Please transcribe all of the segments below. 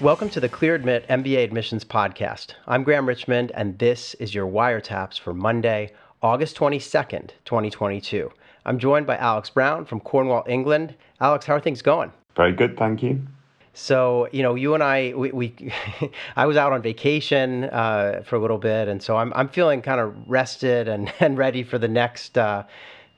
Welcome to the ClearAdmit MBA Admissions Podcast. I'm Graham Richmond, and this is your Wiretaps for Monday, August 22nd, 2022. I'm joined by Alex Brown from Cornwall, England. Alex, how are things going? Very good, thank you. So, you know, you and I, we I was out on vacation for a little bit, and so I'm feeling kind of rested and ready for the next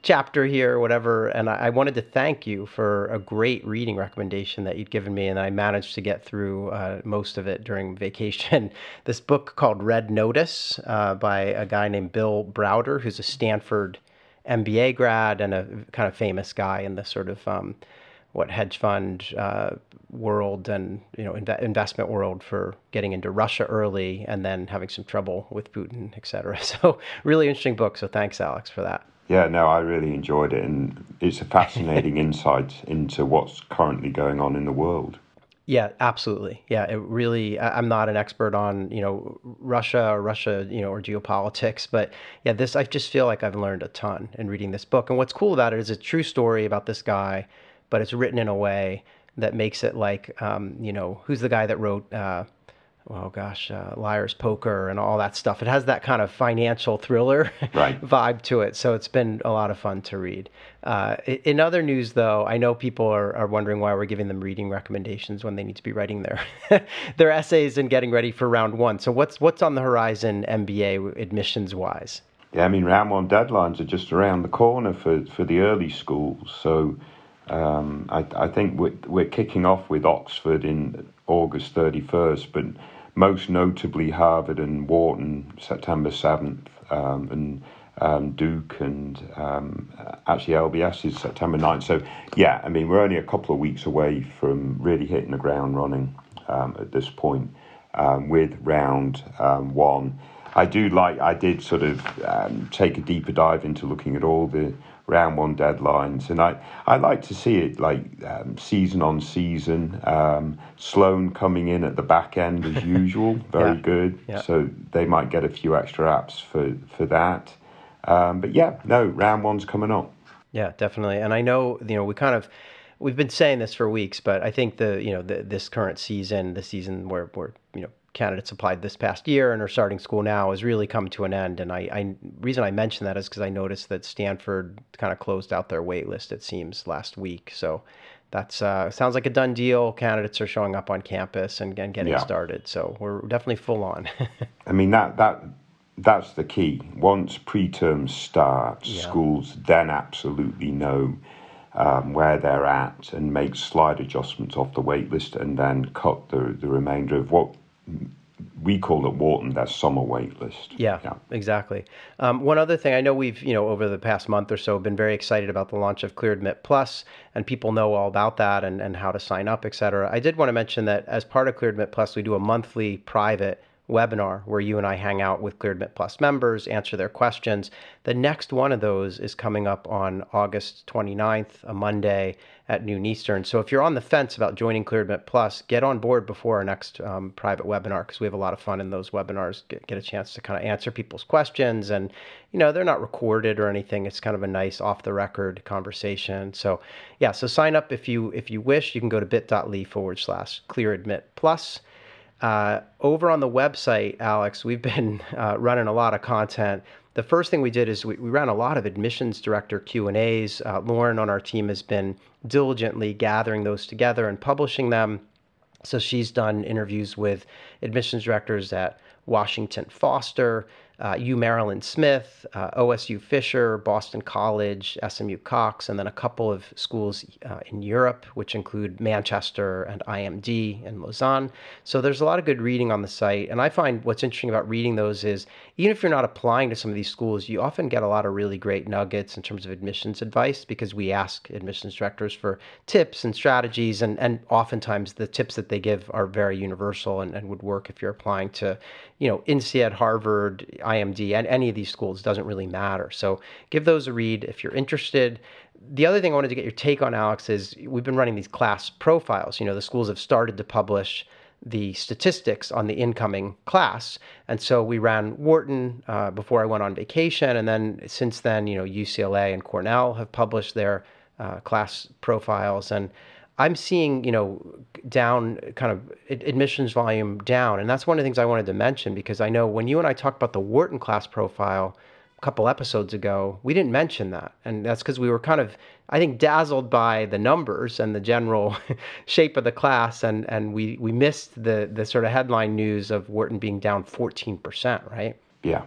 chapter here or whatever, and I wanted to thank you for a great reading recommendation that you'd given me, and I managed to get through most of it during vacation. This book called Red Notice by a guy named Bill Browder, who's a Stanford MBA grad and a kind of famous guy in the sort of hedge fund world and, you know, investment world for getting into Russia early and then having some trouble with Putin, et cetera. So really interesting book. So thanks, Alex, for that. Yeah, no, I really enjoyed it, and it's a fascinating insight into what's currently going on in the world. Yeah, absolutely. Yeah, it really, I'm not an expert on, you know, Russia, you know, or geopolitics, but yeah, I just feel like I've learned a ton in reading this book. And what's cool about it is a true story about this guy, but it's written in a way that makes it like, you know, who's the guy that wrote, Liar's Poker and all that stuff. It has that kind of financial thriller vibe to it. So it's been a lot of fun to read. In other news, though, I know people are wondering why we're giving them reading recommendations when they need to be writing their essays and getting ready for round one. So what's on the horizon MBA admissions-wise? Yeah, I mean, round one deadlines are just around the corner for the early schools. So I think we're kicking off with Oxford in August 31st, but most notably Harvard and Wharton, September 7th, and Duke, and actually LBS is September 9th. So, yeah, I mean, we're only a couple of weeks away from really hitting the ground running at this point with round one. I did sort of take a deeper dive into looking at all the round one deadlines, and I like to see it like season on season. Sloan coming in at the back end as usual, very good. Yeah. So they might get a few extra apps for that. But yeah, no, round one's coming up. Yeah, definitely. And I know, you know, we've been saying this for weeks, but I think this current season, the season where you know, candidates applied this past year and are starting school now, has really come to an end. And I reason I mention that is because I noticed that Stanford kind of closed out their wait list, it seems, last week. So that's sounds like a done deal. Candidates are showing up on campus and getting started. So we're definitely full on. I mean, that's the key. Once preterm starts, schools then absolutely know where they're at and make slide adjustments off the wait list and then cut the remainder of what we call at Wharton their summer wait list. Yeah, exactly. One other thing, I know we've, you know, over the past month or so, been very excited about the launch of ClearAdmit Plus, and people know all about that and how to sign up, et cetera. I did want to mention that as part of ClearAdmit Plus, we do a monthly private webinar where you and I hang out with ClearAdmit Plus members, answer their questions. The next one of those is coming up on August 29th, a Monday at noon Eastern. So if you're on the fence about joining ClearAdmit Plus, get on board before our next private webinar, because we have a lot of fun in those webinars, get a chance to kind of answer people's questions. And, you know, they're not recorded or anything. It's kind of a nice off the record conversation. So yeah, so sign up if you wish. You can go to bit.ly/ClearAdmitPlus. Over on the website, Alex, we've been running a lot of content. The first thing we did is we ran a lot of admissions director Q&As. Lauren on our team has been diligently gathering those together and publishing them. So she's done interviews with admissions directors at Washington Foster, UMaryland Smith, OSU Fisher, Boston College, SMU Cox, and then a couple of schools in Europe, which include Manchester and IMD and Lausanne. So there's a lot of good reading on the site. And I find what's interesting about reading those is, even if you're not applying to some of these schools, you often get a lot of really great nuggets in terms of admissions advice, because we ask admissions directors for tips and strategies. And oftentimes the tips that they give are very universal and would work if you're applying to, you know, INSEAD, Harvard, IMD, and any of these schools. Doesn't really matter. So give those a read if you're interested. The other thing I wanted to get your take on, Alex, is we've been running these class profiles. You know, the schools have started to publish the statistics on the incoming class. And so we ran Wharton before I went on vacation. And then since then, you know, UCLA and Cornell have published their class profiles. And I'm seeing, you know, down kind of admissions volume down. And that's one of the things I wanted to mention, because I know when you and I talked about the Wharton class profile a couple episodes ago, we didn't mention that. And that's because we were kind of, I think, dazzled by the numbers and the general shape of the class. And we missed the sort of headline news of Wharton being down 14%, right? Yeah.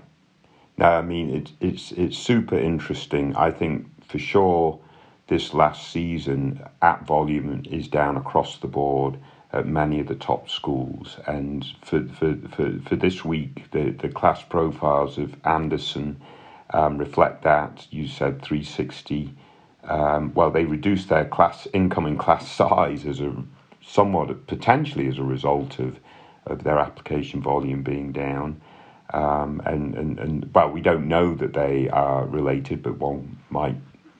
No, I mean, it's super interesting. I think for sure this last season, app volume is down across the board at many of the top schools, and for this week, the class profiles of Anderson reflect that. You said 360. Well, they reduced their incoming class size as a somewhat potentially as a result of their application volume being down, and well, we don't know that they are related, but one might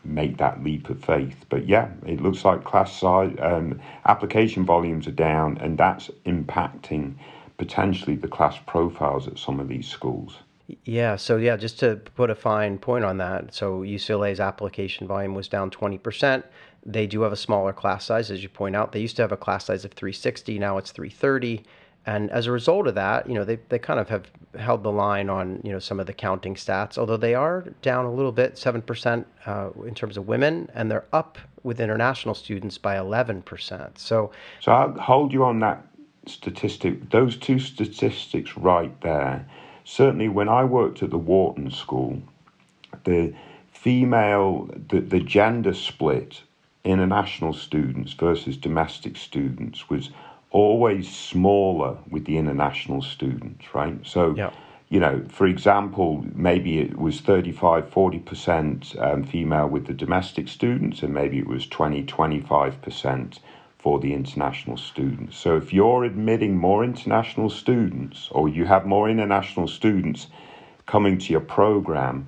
make that leap of faith. But yeah, it looks like class size, application volumes are down, and that's impacting potentially the class profiles at some of these schools. Yeah, so yeah, just to put a fine point on that, so UCLA's application volume was down 20%. They do have a smaller class size, as you point out. They used to have a class size of 360, now it's 330. And as a result of that, you know, they kind of have held the line on, you know, some of the counting stats, although they are down a little bit, 7% in terms of women, and they're up with international students by 11%. So I'll hold you on that statistic, those two statistics right there. Certainly when I worked at the Wharton School, the gender split, international students versus domestic students, was always smaller with the international students, right? So, yeah. You know, for example, maybe it was 35-40% female with the domestic students, and maybe it was 20-25% for the international students. So if you're admitting more international students, or you have more international students coming to your program,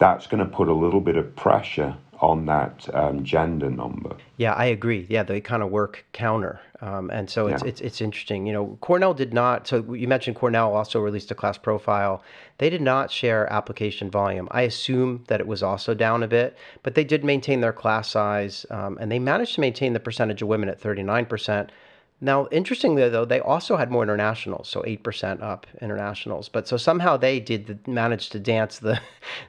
that's going to put a little bit of pressure on that gender number. Yeah, I agree. Yeah, they kind of work counter. And so it's interesting. You know, Cornell did not, so you mentioned Cornell also released a class profile. They did not share application volume. I assume that it was also down a bit, but they did maintain their class size, and they managed to maintain the percentage of women at 39%. Now, interestingly, though, they also had more internationals, so 8% up internationals. But so somehow they manage to dance do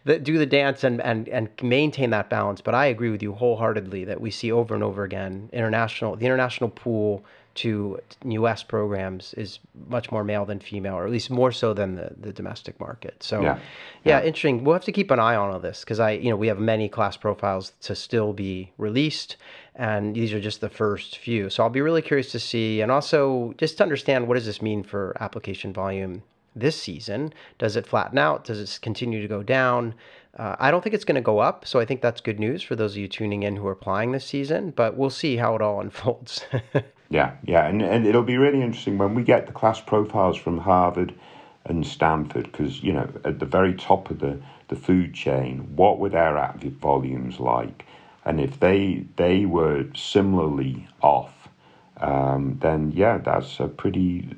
the dance and maintain that balance. But I agree with you wholeheartedly that we see over and over again, the international pool to U.S. programs is much more male than female, or at least more so than the domestic market. So, yeah, interesting. We'll have to keep an eye on all this, because we have many class profiles to still be released, and these are just the first few. So I'll be really curious to see, and also just to understand, what does this mean for application volume this season? Does it flatten out? Does it continue to go down? I don't think it's going to go up, so I think that's good news for those of you tuning in who are applying this season, but we'll see how it all unfolds. Yeah, and it'll be really interesting when we get the class profiles from Harvard and Stanford, because, you know, at the very top of the food chain, what were their app volumes like? And if they were similarly off, then yeah, that's a pretty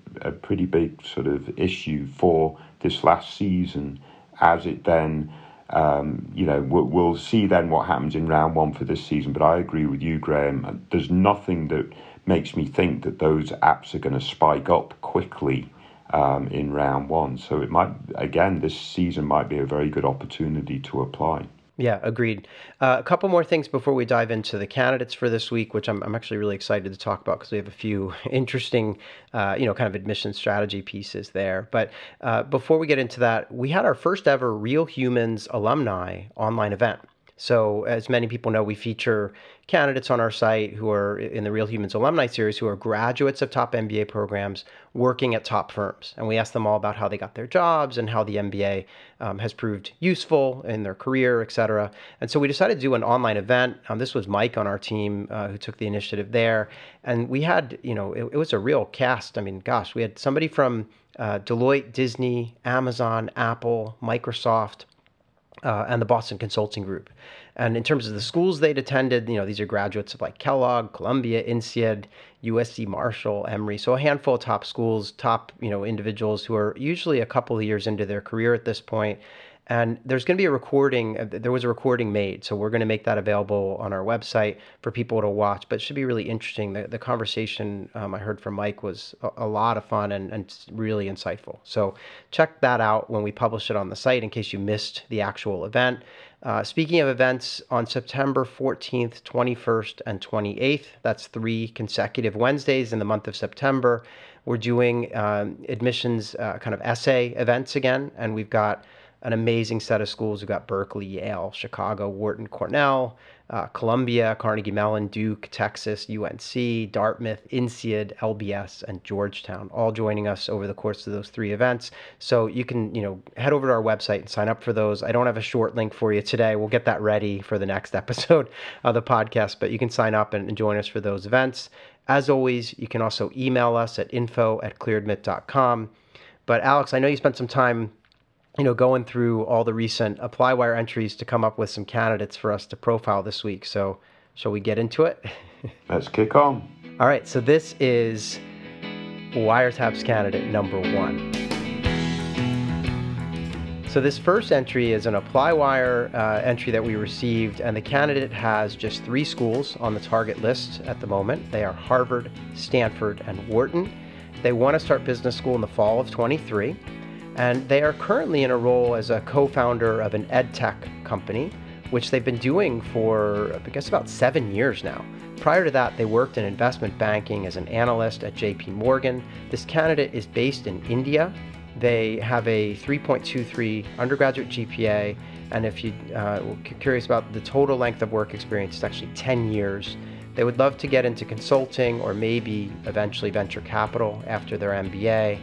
big sort of issue for this last season, as it then. We'll see then what happens in round one for this season. But I agree with you, Graham. There's nothing that makes me think that those apps are going to spike up quickly in round one. So it might, again, this season might be a very good opportunity to apply. Yeah, agreed. A couple more things before we dive into the candidates for this week, which I'm actually really excited to talk about, because we have a few interesting, kind of admission strategy pieces there. But before we get into that, we had our first ever Real Humans alumni online event. So as many people know, we feature candidates on our site who are in the Real Humans alumni series, who are graduates of top MBA programs working at top firms. And we ask them all about how they got their jobs and how the MBA has proved useful in their career, et cetera. And so we decided to do an online event. This was Mike on our team who took the initiative there. And we had, it was a real cast. I mean, gosh, we had somebody from Deloitte, Disney, Amazon, Apple, Microsoft, and the Boston Consulting Group. And in terms of the schools they'd attended, these are graduates of like Kellogg, Columbia, INSEAD, USC Marshall, Emory. So a handful of top schools, top individuals who are usually a couple of years into their career at this point. And there's going to be a recording. There was a recording made, so we're going to make that available on our website for people to watch. But it should be really interesting. The conversation I heard from Mike was a lot of fun and really insightful. So check that out when we publish it on the site in case you missed the actual event. Speaking of events, on September 14th, 21st, and 28th, that's 3 consecutive Wednesdays in the month of September, we're doing admissions kind of essay events again, and we've got an amazing set of schools. We've got Berkeley, Yale, Chicago, Wharton, Cornell, Columbia, Carnegie Mellon, Duke, Texas, UNC, Dartmouth, INSEAD, LBS, and Georgetown, all joining us over the course of those 3 events. So you can, head over to our website and sign up for those. I don't have a short link for you today. We'll get that ready for the next episode of the podcast, but you can sign up and join us for those events. As always, you can also email us at info@clearadmit.com. But Alex, I know you spent some time going through all the recent ApplyWire entries to come up with some candidates for us to profile this week. So shall we get into it? Let's kick on. All right. So this is wiretaps candidate number 1. So this first entry is an ApplyWire entry that we received, and the candidate has just 3 schools on the target list at the moment. They are Harvard, Stanford, and Wharton. They want to start business school in the fall of 23. And they are currently in a role as a co-founder of an EdTech company, which they've been doing for, I guess, about 7 years now. Prior to that, they worked in investment banking as an analyst at JP Morgan. This candidate is based in India. They have a 3.23 undergraduate GPA. And if you were curious about the total length of work experience, it's actually 10 years. They would love to get into consulting or maybe eventually venture capital after their MBA.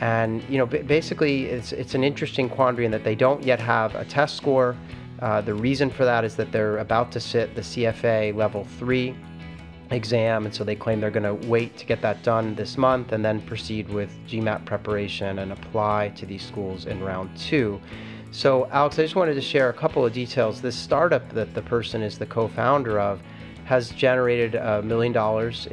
And, basically it's an interesting quandary in that they don't yet have a test score. The reason for that is that they're about to sit the CFA level 3 exam. And so they claim they're going to wait to get that done this month and then proceed with GMAT preparation and apply to these schools in round 2. So Alex, I just wanted to share a couple of details. This startup that the person is the co-founder of has generated $1 million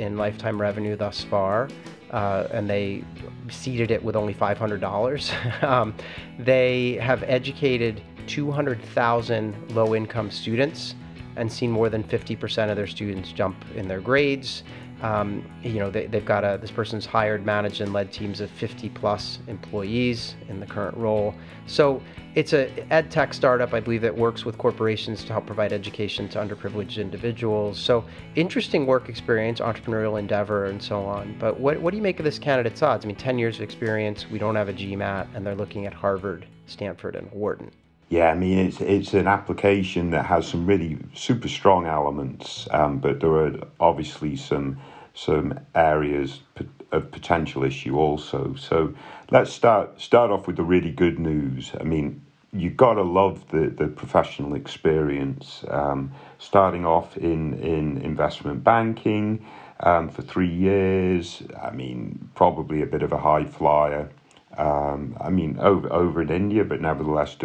in lifetime revenue thus far. And they seeded it with only $500. They have educated 200,000 low-income students and seen more than 50% of their students jump in their grades. They've got this person's hired, managed, and led teams of 50+ employees in the current role. So it's a ed tech startup, I believe, that works with corporations to help provide education to underprivileged individuals. So interesting work experience, entrepreneurial endeavor, and so on. But what do you make of this candidate's odds? 10 years of experience, we don't have a GMAT, and they're looking at Harvard, Stanford, and Wharton. Yeah, it's an application that has some really super strong elements, but there are obviously some areas of potential issue also. So let's start off with the really good news. You gotta love the professional experience. Starting off in investment banking for 3 years. Probably a bit of a high flyer. Over in India, but nevertheless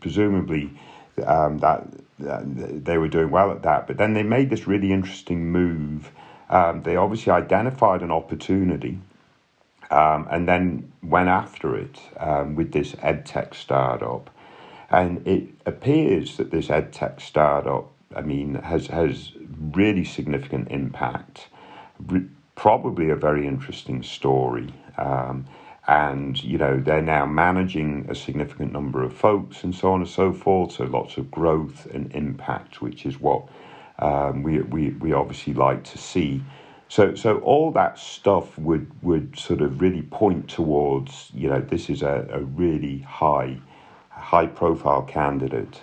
presumably that they were doing well at that. But then they made this really interesting move. They obviously identified an opportunity and then went after it with this edtech startup. And it appears that this edtech startup, has really significant impact, probably a very interesting story. And, they're now managing a significant number of folks and so on and so forth. So lots of growth and impact, which is what we obviously like to see. So all that stuff would sort of really point towards, this is a really high profile candidate.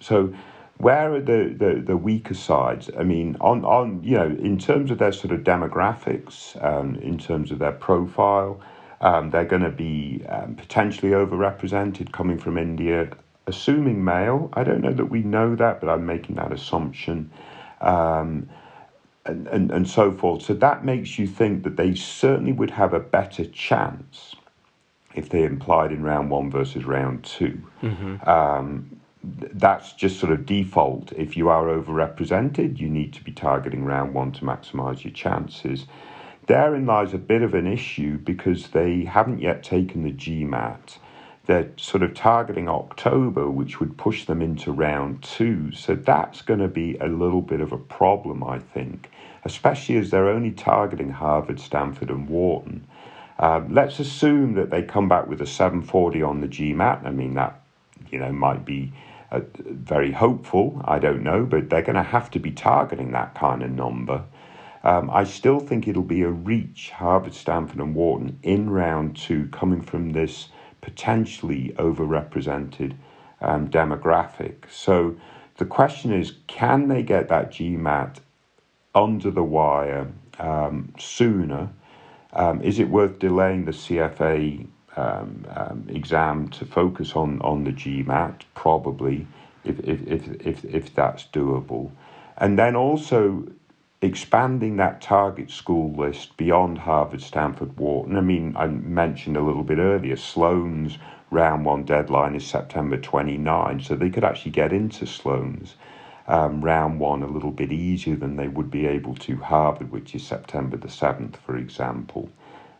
So where are the weaker sides? In terms of their sort of demographics, in terms of their profile, they're going to be potentially overrepresented coming from India, assuming male. I don't know that we know that, but I'm making that assumption, and so forth. So that makes you think that they certainly would have a better chance if they implied in round 1 versus round 2. Mm-hmm. That's just sort of default. If you are overrepresented, you need to be targeting round 1 to maximize your chances. Therein lies a bit of an issue because they haven't yet taken the GMAT. They're sort of targeting October, which would push them into round two. So that's going to be a little bit of a problem, I think, especially as they're only targeting Harvard, Stanford and Wharton. Let's assume that they come back with a 740 on the GMAT. I mean, that, you know, might be very hopeful. I don't know, but they're going to have to be targeting that kind of number. I still think it'll be a reach, Harvard, Stanford and Wharton in round two, coming from this potentially overrepresented demographic. So the question is, can they get that GMAT under the wire sooner? Is it worth delaying the CFA exam to focus on the GMAT? Probably, if that's doable. And then also expanding that target school list beyond Harvard, Stanford, Wharton. I mean, I mentioned a little bit earlier, Sloan's round one deadline is September 29, so they could actually get into Sloan's round one a little bit easier than they would be able to Harvard, which is September the 7th, for example.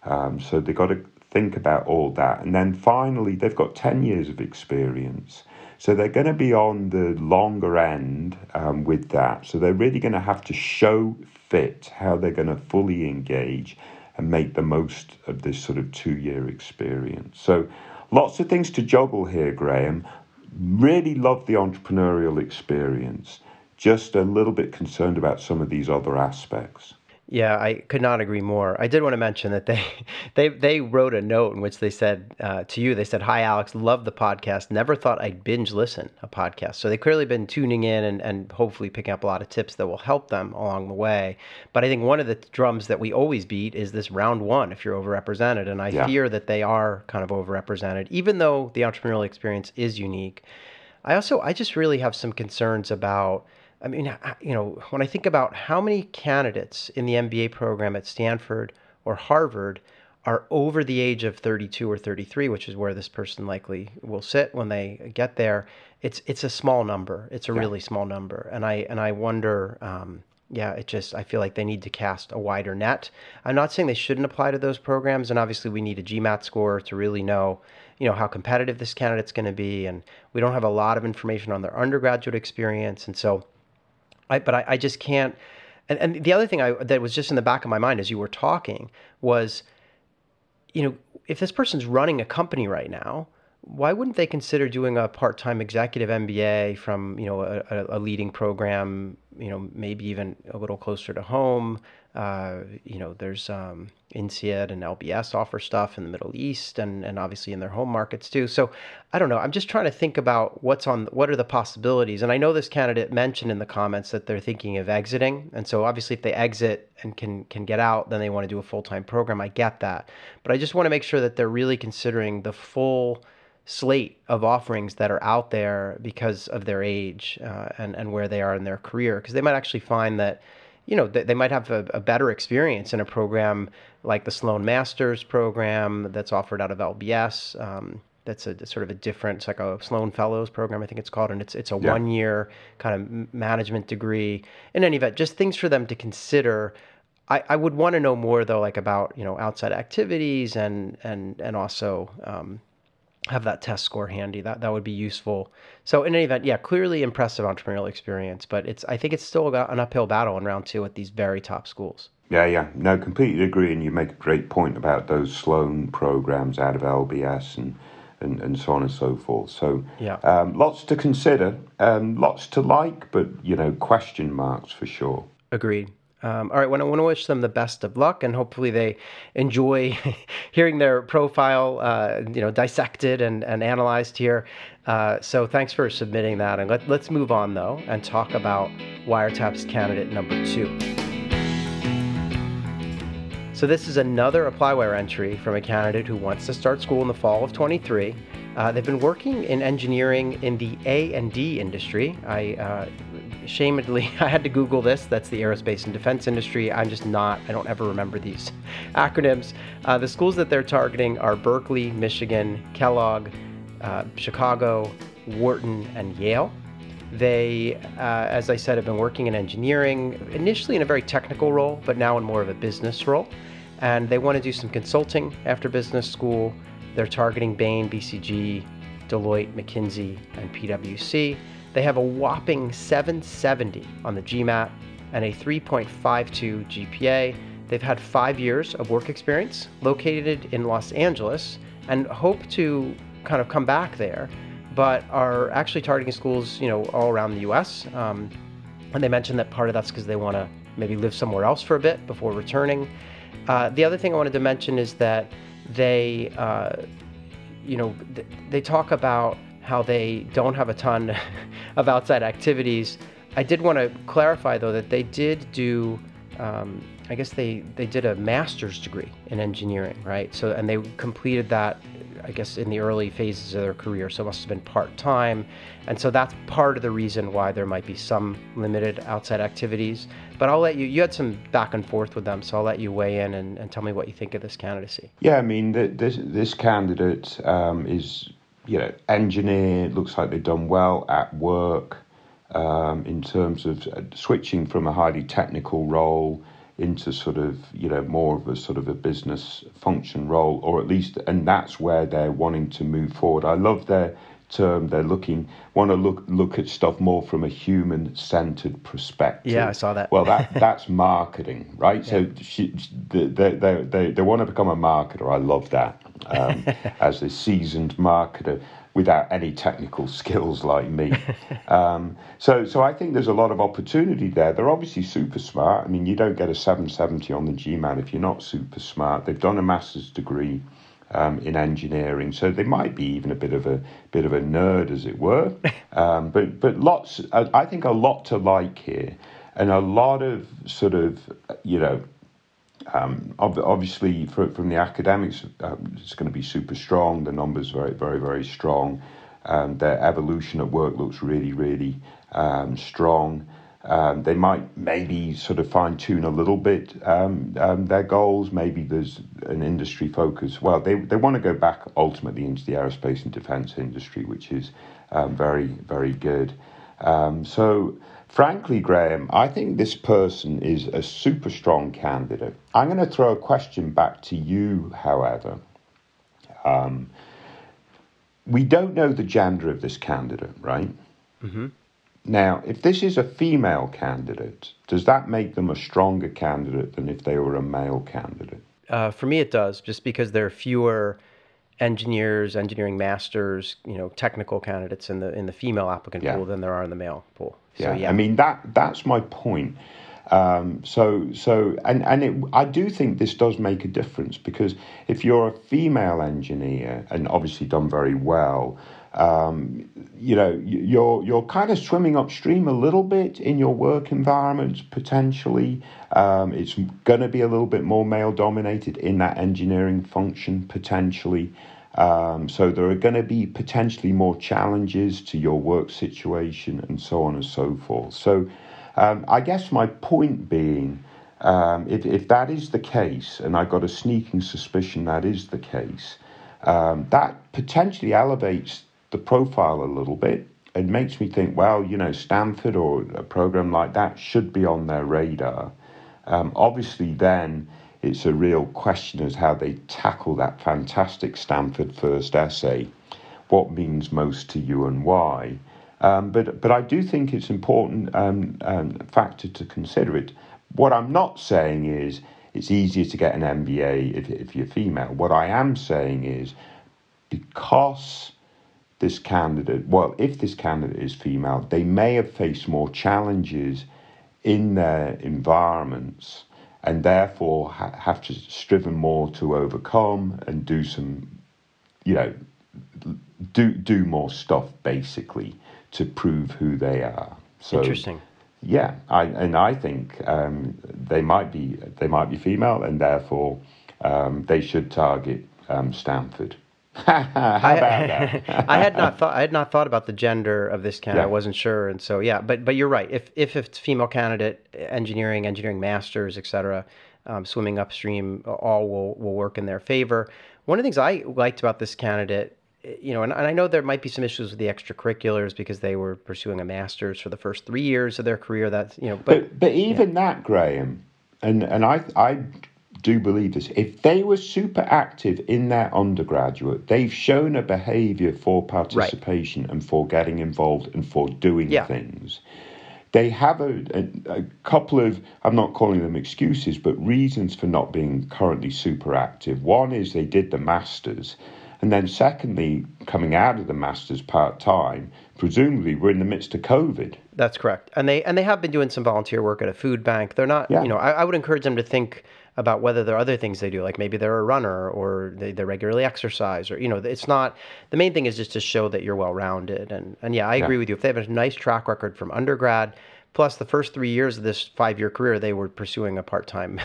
So they've got to think about all that. And then finally, they've got 10 years of experience. So they're going to be on the longer end with that. So they're really going to have to show fit how they're going to fully engage and make the most of this sort of two-year experience. So lots of things to juggle here, Graham. Really love the entrepreneurial experience. Just a little bit concerned about some of these other aspects. Yeah, I could not agree more. I did want to mention that they wrote a note in which they said to you, they said, "Hi, Alex, love the podcast. Never thought I'd binge listen a podcast." So they've clearly been tuning in and hopefully picking up a lot of tips that will help them along the way. But I think one of the drums that we always beat is this round one, if you're overrepresented. And I fear that they are kind of overrepresented, even though the entrepreneurial experience is unique. I just really have some concerns about, I mean, you know, when I think about how many candidates in the MBA program at Stanford or Harvard are over the age of 32 or 33, which is where this person likely will sit when they get there, it's a small number. It's a really small number. And I wonder, I feel like they need to cast a wider net. I'm not saying they shouldn't apply to those programs. And obviously we need a GMAT score to really know, you know, how competitive this candidate's going to be. And we don't have a lot of information on their undergraduate experience. And so I just can't. And the other thing that was just in the back of my mind as you were talking was, you know, if this person's running a company right now, why wouldn't they consider doing a part-time executive MBA from, you know, a leading program, you know, maybe even a little closer to home? You know, there's INSEAD and LBS offer stuff in the Middle East and obviously in their home markets too. So I don't know. I'm just trying to think about what are the possibilities. And I know this candidate mentioned in the comments that they're thinking of exiting. And so obviously if they exit and can get out, then they want to do a full-time program. I get that. But I just want to make sure that they're really considering the full slate of offerings that are out there because of their age and where they are in their career. Because they might actually find that, you know, they might have a better experience in a program like the Sloan Master's program that's offered out of LBS. That's a sort of a different, it's like a Sloan Fellows program, I think it's called, and it's a 1 year kind of management degree. In any event, just things for them to consider. I would want to know more though, like about, you know, outside activities and also have that test score handy. That would be useful. So in any event, clearly impressive entrepreneurial experience, but I think it's still got an uphill battle in round two at these very top schools. No, completely agree. And you make a great point about those Sloan programs out of LBS and so on and so forth. So lots to consider, lots to like, but, you know, question marks for sure. Agreed. All right, well, I want to wish them the best of luck, and hopefully they enjoy hearing their profile, you know, dissected and analyzed here. So thanks for submitting that. And let's move on, though, and talk about Wiretap's candidate number 2. So this is another ApplyWire entry from a candidate who wants to start school in the fall of 23. They've been working in engineering in the A&D industry. Shamedly, I had to Google this. That's the aerospace and defense industry. I don't ever remember these acronyms. The schools that they're targeting are Berkeley, Michigan, Kellogg, Chicago, Wharton, and Yale. They, as I said, have been working in engineering, initially in a very technical role, but now in more of a business role. And they want to do some consulting after business school. They're targeting Bain, BCG, Deloitte, McKinsey, and PwC. They have a whopping 770 on the GMAT and a 3.52 GPA. They've had 5 years of work experience, located in Los Angeles, and hope to kind of come back there, but are actually targeting schools, all around the U.S. And they mentioned that part of that's because they want to maybe live somewhere else for a bit before returning. The other thing I wanted to mention is that they, they talk about how they don't have a ton of outside activities. I did want to clarify, though, that they did do, I guess they did a master's degree in engineering, right? So, and they completed that, I guess, in the early phases of their career, so it must have been part-time. And so that's part of the reason why there might be some limited outside activities. But I'll let you, you had some back and forth with them, so I'll let you weigh in and tell me what you think of this candidacy. Yeah, I mean, this candidate is, engineer, looks like they've done well at work in terms of switching from a highly technical role into sort of, more of a sort of a business function role, or at least, and that's where they're wanting to move forward. I love their term. They're want to look at stuff more from a human-centered perspective. Yeah, I saw that. Well, that's marketing, right? Yeah. So they want to become a marketer. I love that. As a seasoned marketer without any technical skills like me. So I think there's a lot of opportunity there. They're obviously super smart. I mean, you don't get a 770 on the GMAT if you're not super smart. They've done a master's degree in engineering, so they might be even a bit of a nerd, as it were. But lots, I think, a lot to like here, and a lot of sort of obviously, from the academics, it's going to be super strong. The numbers are very, very, very strong. Their evolution at work looks really, really strong. They might maybe sort of fine-tune a little bit their goals. Maybe there's an industry focus. Well, they want to go back ultimately into the aerospace and defense industry, which is very, very good. So, frankly, Graham, I think this person is a super strong candidate. I'm going to throw a question back to you, however. We don't know the gender of this candidate, right? Mm-hmm. Now, if this is a female candidate, does that make them a stronger candidate than if they were a male candidate? For me, it does, just because there are fewer engineers, engineering masters, technical candidates in the female applicant pool than there are in the male pool. So, yeah, I mean, that's my point. I do think this does make a difference, because if you're a female engineer and obviously done very well, you're kind of swimming upstream a little bit in your work environment, potentially. It's going to be a little bit more male dominated in that engineering function, potentially. So there are going to be potentially more challenges to your work situation and so on and so forth. So I guess my point being, if that is the case, and I've got a sneaking suspicion that is the case, that potentially elevates the profile a little bit and makes me think, well, Stanford or a program like that should be on their radar. Obviously, then, it's a real question as how they tackle that fantastic Stanford first essay, what means most to you and why. But I do think it's important factor to consider it. What I'm not saying is it's easier to get an MBA if you're female. What I am saying is, because this candidate, if this candidate is female, they may have faced more challenges in their environments, and therefore have to striven more to overcome and do some, do more stuff, basically, to prove who they are. So, interesting. Yeah, I think they might be female, and therefore they should target Stanford. How about that? I had not thought about the gender of this candidate. Yeah. I wasn't sure, and so but you're right. If it's female candidate, engineering masters, etc., swimming upstream, all will work in their favor. One of the things I liked about this candidate, and I know there might be some issues with the extracurriculars because they were pursuing a master's for the first 3 years of their career. That's but even that, Graham, and I do believe this. If they were super active in their undergraduate, they've shown a behavior for participation and for getting involved and for doing things. They have a couple of, I'm not calling them excuses, but reasons for not being currently super active. One is they did the master's. And then secondly, coming out of the master's part-time, presumably we're in the midst of COVID. That's correct. And they have been doing some volunteer work at a food bank. They're not, you know, I would encourage them to think about whether there are other things they do, like maybe they're a runner or they regularly exercise, or, you know, it's not, the main thing is just to show that you're well-rounded. And yeah, I agree with you. If they have a nice track record from undergrad, plus the first 3 years of this 5-year career, they were pursuing a part-time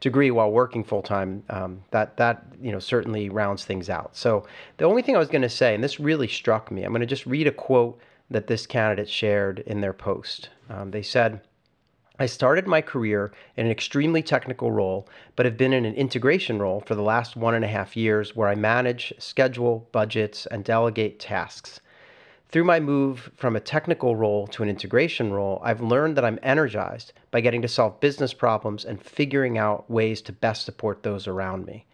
degree while working full-time, that, you know, certainly rounds things out. So the only thing I was going to say, and this really struck me, I'm going to just read a quote that this candidate shared in their post. They said, I started my career in an extremely technical role, but have been in an integration role for the last 1.5 years where I manage, schedule, budgets, and delegate tasks. Through my move from a technical role to an integration role, I've learned that I'm energized by getting to solve business problems and figuring out ways to best support those around me.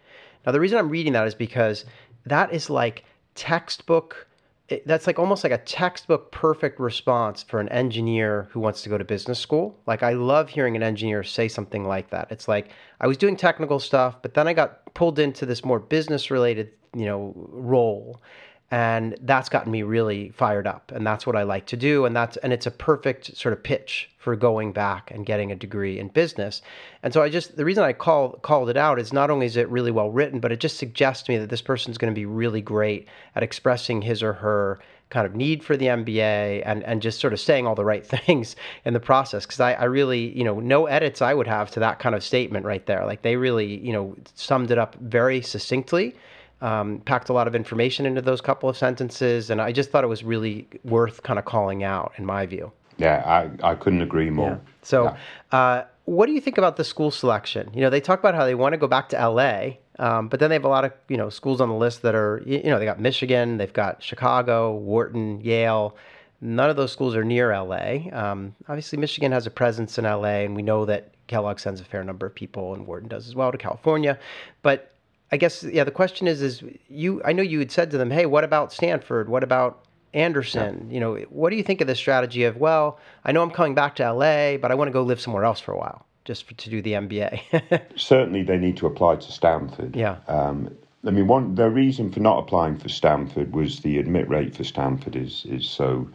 Now, the reason I'm reading that is because that is like textbook. That's like almost like a textbook perfect response for an engineer who wants to go to business school. Like, I love hearing an engineer say something like that. It's like, I was doing technical stuff, but then I got pulled into this more business related, you know, role. And that's gotten me really fired up. And that's what I like to do. And it's a perfect sort of pitch for going back and getting a degree in business. And so the reason I called it out is not only is it really well written, but it just suggests to me that this person's going to be really great at expressing his or her kind of need for the MBA and just sort of saying all the right things in the process. Because I really, you know, no edits I would have to that kind of statement right there. Like, they really, you know, summed it up very succinctly. Packed a lot of information into those couple of sentences, and I just thought it was really worth kind of calling out, in my view. Yeah, I couldn't agree more. Yeah. So what do you think about the school selection? You know, they talk about how they want to go back to L.A., but then they have a lot of, you know, schools on the list that are, you know, they got Michigan, they've got Chicago, Wharton, Yale. None of those schools are near L.A. Obviously, Michigan has a presence in L.A., and we know that Kellogg sends a fair number of people, and Wharton does as well, to California. But I guess, yeah, the question is you, I know you had said to them, hey, what about Stanford? What about Anderson? Yeah. You know, what do you think of this strategy of, well, I know I'm coming back to LA, but I want to go live somewhere else for a while to do the MBA. Certainly they need to apply to Stanford. Yeah. I mean, the reason for not applying for Stanford was the admit rate for Stanford is so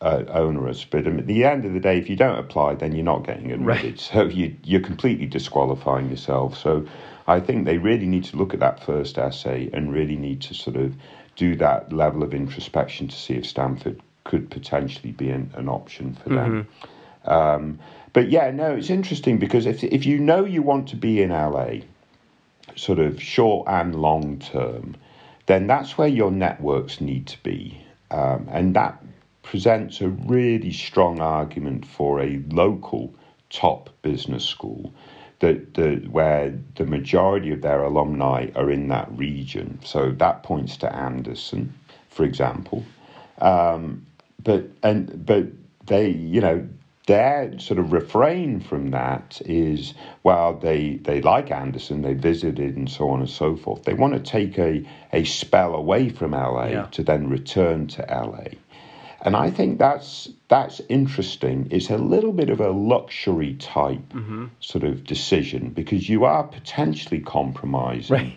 onerous. But at the end of the day, if you don't apply, then you're not getting admitted. Right. So you're completely disqualifying yourself. So I think they really need to look at that first essay and really need to sort of do that level of introspection to see if Stanford could potentially be an option for them. Mm-hmm. But yeah, no, it's interesting because if you know you want to be in LA, sort of short and long term, then that's where your networks need to be. And that presents a really strong argument for a local top business school. Where the majority of their alumni are in that region. So that points to Anderson, for example. But they, you know, their sort of refrain from that is, well, they like Anderson, they visited and so on and so forth. They want to take a spell away from LA to then return to LA. And I think that's interesting. It's a little bit of a luxury type sort of decision because you are potentially compromising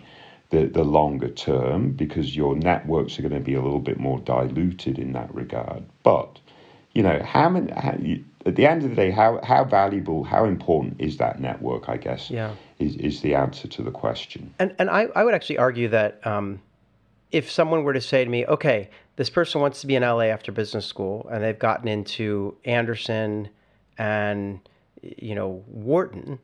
the longer term because your networks are going to be a little bit more diluted in that regard. But, you know, at the end of the day, how valuable, how important is that network, I guess, is the answer to the question. And I would actually argue that if someone were to say to me, okay, this person wants to be in LA after business school, and they've gotten into Anderson and, you know, Wharton,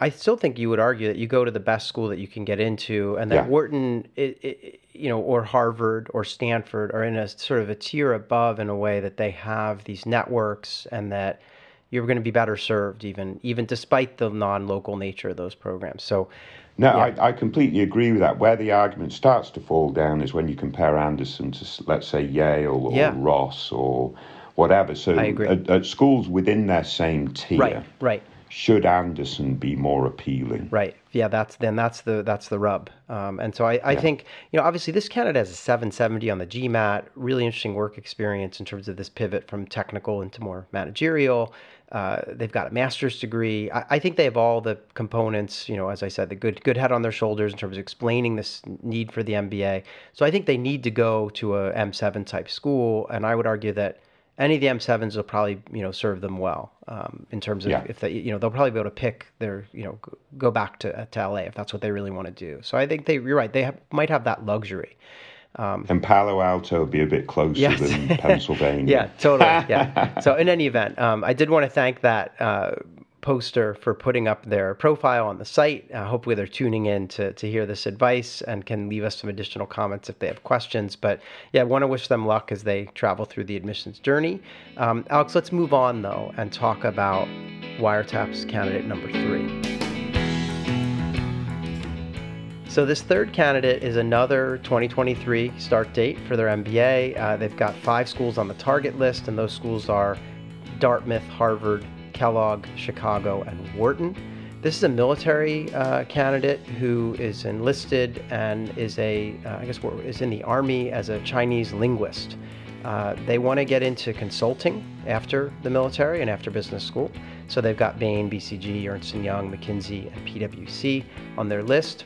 I still think you would argue that you go to the best school that you can get into, and that Wharton, you know, or Harvard or Stanford are in a sort of a tier above in a way that they have these networks and that you're going to be better served even despite the non-local nature of those programs. So, no, yeah. I completely agree with that. Where the argument starts to fall down is when you compare Anderson to, let's say, Yale or Ross or whatever. So at schools within their same tier. Right, right. should Anderson be more appealing? Right. Yeah, that's the rub. And so I think, obviously this candidate has a 770 on the GMAT, really interesting work experience in terms of this pivot from technical into more managerial. They've got a master's degree. I think they have all the components, as I said, the good head on their shoulders in terms of explaining this need for the MBA. So I think they need to go to a M7 type school. And I would argue that any of the M7s will probably, serve them well in terms of if they, they'll probably be able to pick their, go back to LA if that's what they really want to do. So I think you're right. They might have that luxury. And Palo Alto would be a bit closer than Pennsylvania. Yeah, totally. Yeah. So in any event, I did want to thank that poster for putting up their profile on the site. Hopefully they're tuning in to hear this advice and can leave us some additional comments if they have questions. But I want to wish them luck as they travel through the admissions journey. Alex, let's move on though and talk about Wiretap's candidate number 3. So this third candidate is another 2023 start date for their MBA. They've got 5 schools on the target list, and those schools are Dartmouth, Harvard, Kellogg, Chicago, and Wharton. This is a military candidate who is enlisted and is is in the Army as a Chinese linguist. They want to get into consulting after the military and after business school. So they've got Bain, BCG, Ernst & Young, McKinsey, and PwC on their list.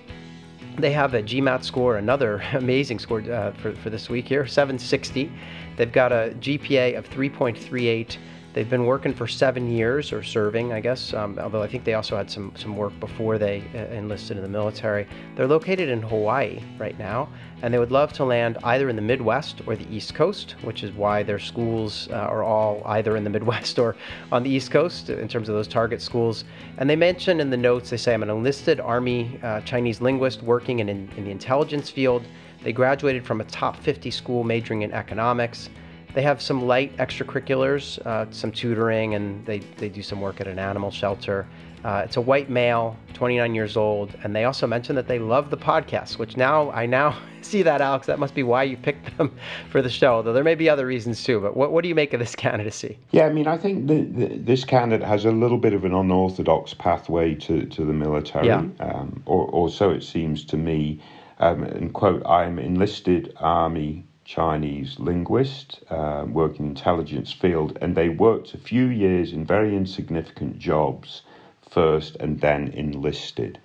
They have a GMAT score, another amazing score for this week here, 760. They've got a GPA of 3.38. They've been working for 7 years, or serving, I guess, although I think they also had some work before they enlisted in the military. They're located in Hawaii right now, and they would love to land either in the Midwest or the East Coast, which is why their schools are all either in the Midwest or on the East Coast in terms of those target schools. And they mention in the notes, they say, I'm an enlisted Army Chinese linguist working in the intelligence field. They graduated from a top 50 school majoring in economics. They have some light extracurriculars, some tutoring, and they do some work at an animal shelter. It's a white male, 29 years old, and they also mentioned that they love the podcast, which I now see that, Alex. That must be why you picked them for the show, although there may be other reasons too. But what do you make of this candidacy? Yeah, I mean, I think this candidate has a little bit of an unorthodox pathway to the military, or so it seems to me. And quote, I'm enlisted Army Chinese linguist, work in intelligence field, and they worked a few years in very insignificant jobs first and then enlisted.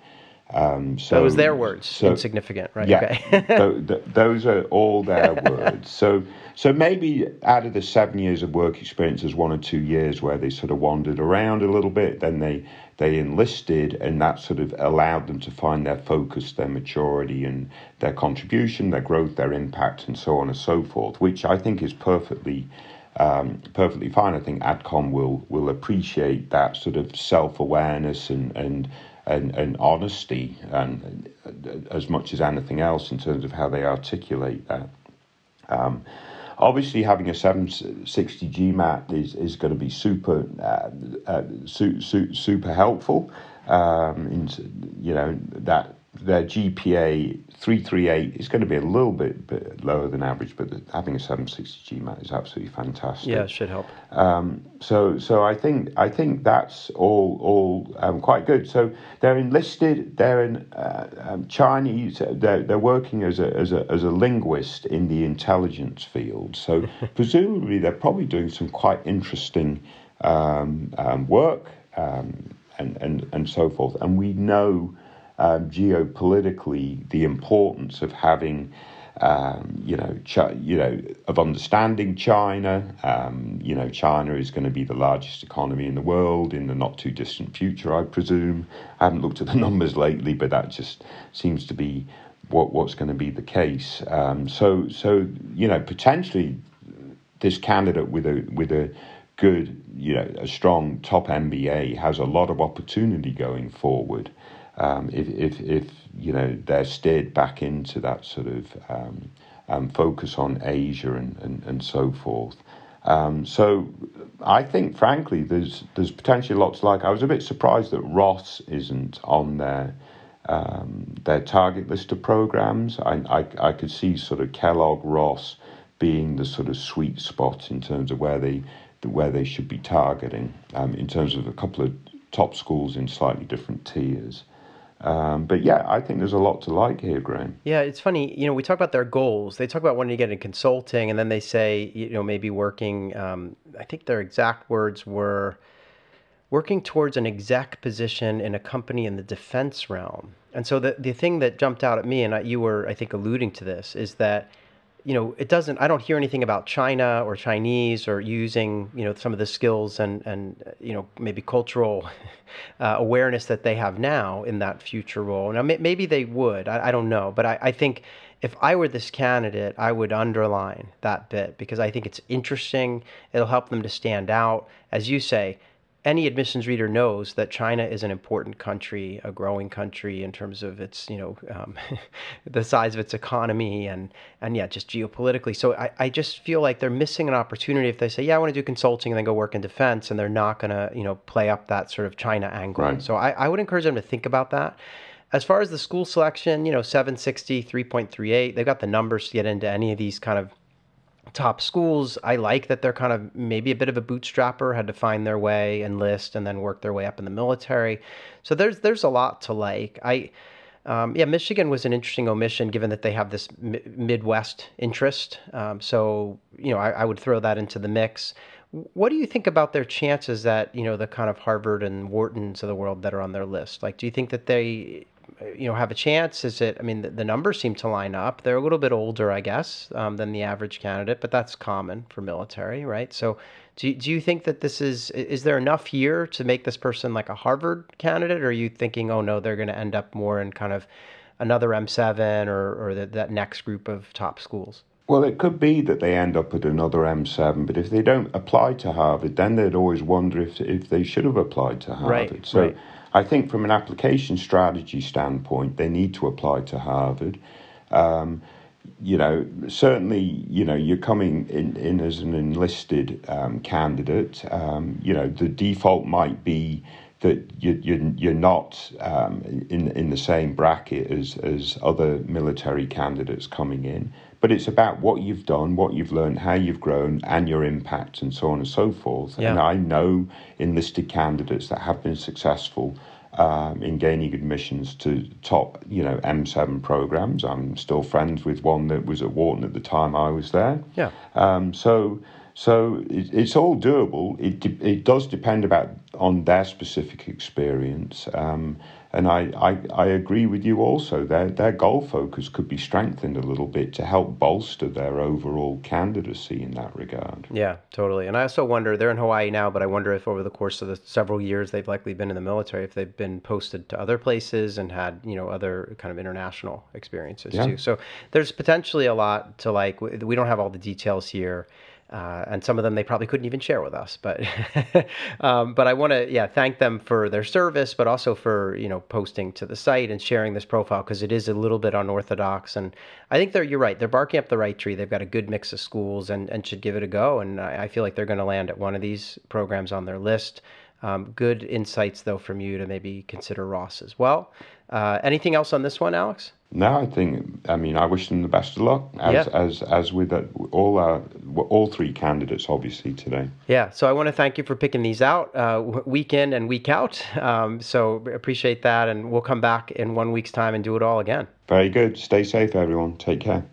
So those their words, insignificant, right? Yeah, okay. Those are all their words. So maybe out of the 7 years of work experience, there's 1 or 2 years where they sort of wandered around a little bit, then they enlisted, and that sort of allowed them to find their focus, their maturity, and their contribution, their growth, their impact, and so on and so forth, which I think is perfectly fine. I think AdCom will appreciate that sort of self-awareness and honesty, and as much as anything else in terms of how they articulate that. Obviously, having a 760 GMAT is going to be super helpful. That their GPA 3.38 is going to be a little bit lower than average, but having a 760 GMAT is absolutely fantastic. Yeah, it should help. So I think that's all quite good. So they're enlisted. They're in Chinese. They're working as a linguist in the intelligence field. So presumably they're probably doing some quite interesting work and so forth. And we know, geopolitically, the importance of having, of understanding China. China is going to be the largest economy in the world in the not too distant future, I presume. I haven't looked at the numbers lately, but that just seems to be what's going to be the case. Potentially, this candidate with a good, a strong top MBA has a lot of opportunity going forward. If they're steered back into that sort of focus on Asia and so forth. So I think, frankly, there's potentially lots. Like, I was a bit surprised that Ross isn't on their target list of programs. I could see sort of Kellogg, Ross being the sort of sweet spot in terms of where they should be targeting in terms of a couple of top schools in slightly different tiers. But yeah, I think there's a lot to like here, Graham. Yeah, it's funny. You know, we talk about their goals. They talk about wanting to get into consulting, and then they say, you know, maybe working, I think their exact words were working towards an exec position in a company in the defense realm. And so the thing that jumped out at me, and you were, I think, alluding to this, is that, you know, it doesn't, I don't hear anything about China or Chinese or using, you know, some of the skills and you know, maybe cultural awareness that they have now in that future role. Now, maybe they would, I don't know. But I think if I were this candidate, I would underline that bit because I think it's interesting. It'll help them to stand out. As you say, any admissions reader knows that China is an important country, a growing country in terms of its, you know, the size of its economy and yeah, just geopolitically. So I just feel like they're missing an opportunity if they say, yeah, I want to do consulting and then go work in defense, and they're not going to, you know, play up that sort of China angle. Right. So I would encourage them to think about that. As far as the school selection, you know, 760, 3.38, they've got the numbers to get into any of these kind of top schools. I like that they're kind of maybe a bit of a bootstrapper, had to find their way, enlist, and then work their way up in the military. So there's a lot to like. Yeah, Michigan was an interesting omission given that they have this Midwest interest. So, you know, I would throw that into the mix. What do you think about their chances that, you know, the kind of Harvard and Whartons of the world that are on their list? Like, do you think that they, you know, have a chance? Is it, I mean, the numbers seem to line up. They're a little bit older, I guess, than the average candidate, but that's common for military, right? So do you think that this is there enough here to make this person like a Harvard candidate? Or are you thinking, oh no, they're going to end up more in kind of another M7 or that next group of top schools? Well, it could be that they end up at another M7, but if they don't apply to Harvard, then they'd always wonder if they should have applied to Harvard. Right, so right. I think from an application strategy standpoint, they need to apply to Harvard. You know, certainly, you know, you're coming in as an enlisted candidate. You know, the default might be that you're not in the same bracket as other military candidates coming in. But it's about what you've done, what you've learned, how you've grown, and your impact, and so on and so forth. Yeah. And I know enlisted candidates that have been successful in gaining admissions to top, you know, M7 programs. I'm still friends with one that was at Wharton at the time I was there. Yeah. So it's all doable. It does depend on their specific experience. And I agree with you also. Their goal focus could be strengthened a little bit to help bolster their overall candidacy in that regard. Yeah, totally. And I also wonder, they're in Hawaii now, but I wonder if over the course of the several years they've likely been in the military, if they've been posted to other places and had, you know, other kind of international experiences yeah. too. So there's potentially a lot to like. We don't have all the details here. And some of them they probably couldn't even share with us, but but I want to thank them for their service, but also for, you know, posting to the site and sharing this profile because it is a little bit unorthodox. And I think you're right, they're barking up the right tree. They've got a good mix of schools and should give it a go. And I feel like they're going to land at one of these programs on their list. Good insights though from you to maybe consider Ross as well. Anything else on this one, Alex? No, I wish them the best of luck, as with all three candidates, obviously, today. Yeah, so I want to thank you for picking these out week in and week out. So appreciate that, and we'll come back in 1 week's time and do it all again. Very good. Stay safe, everyone. Take care.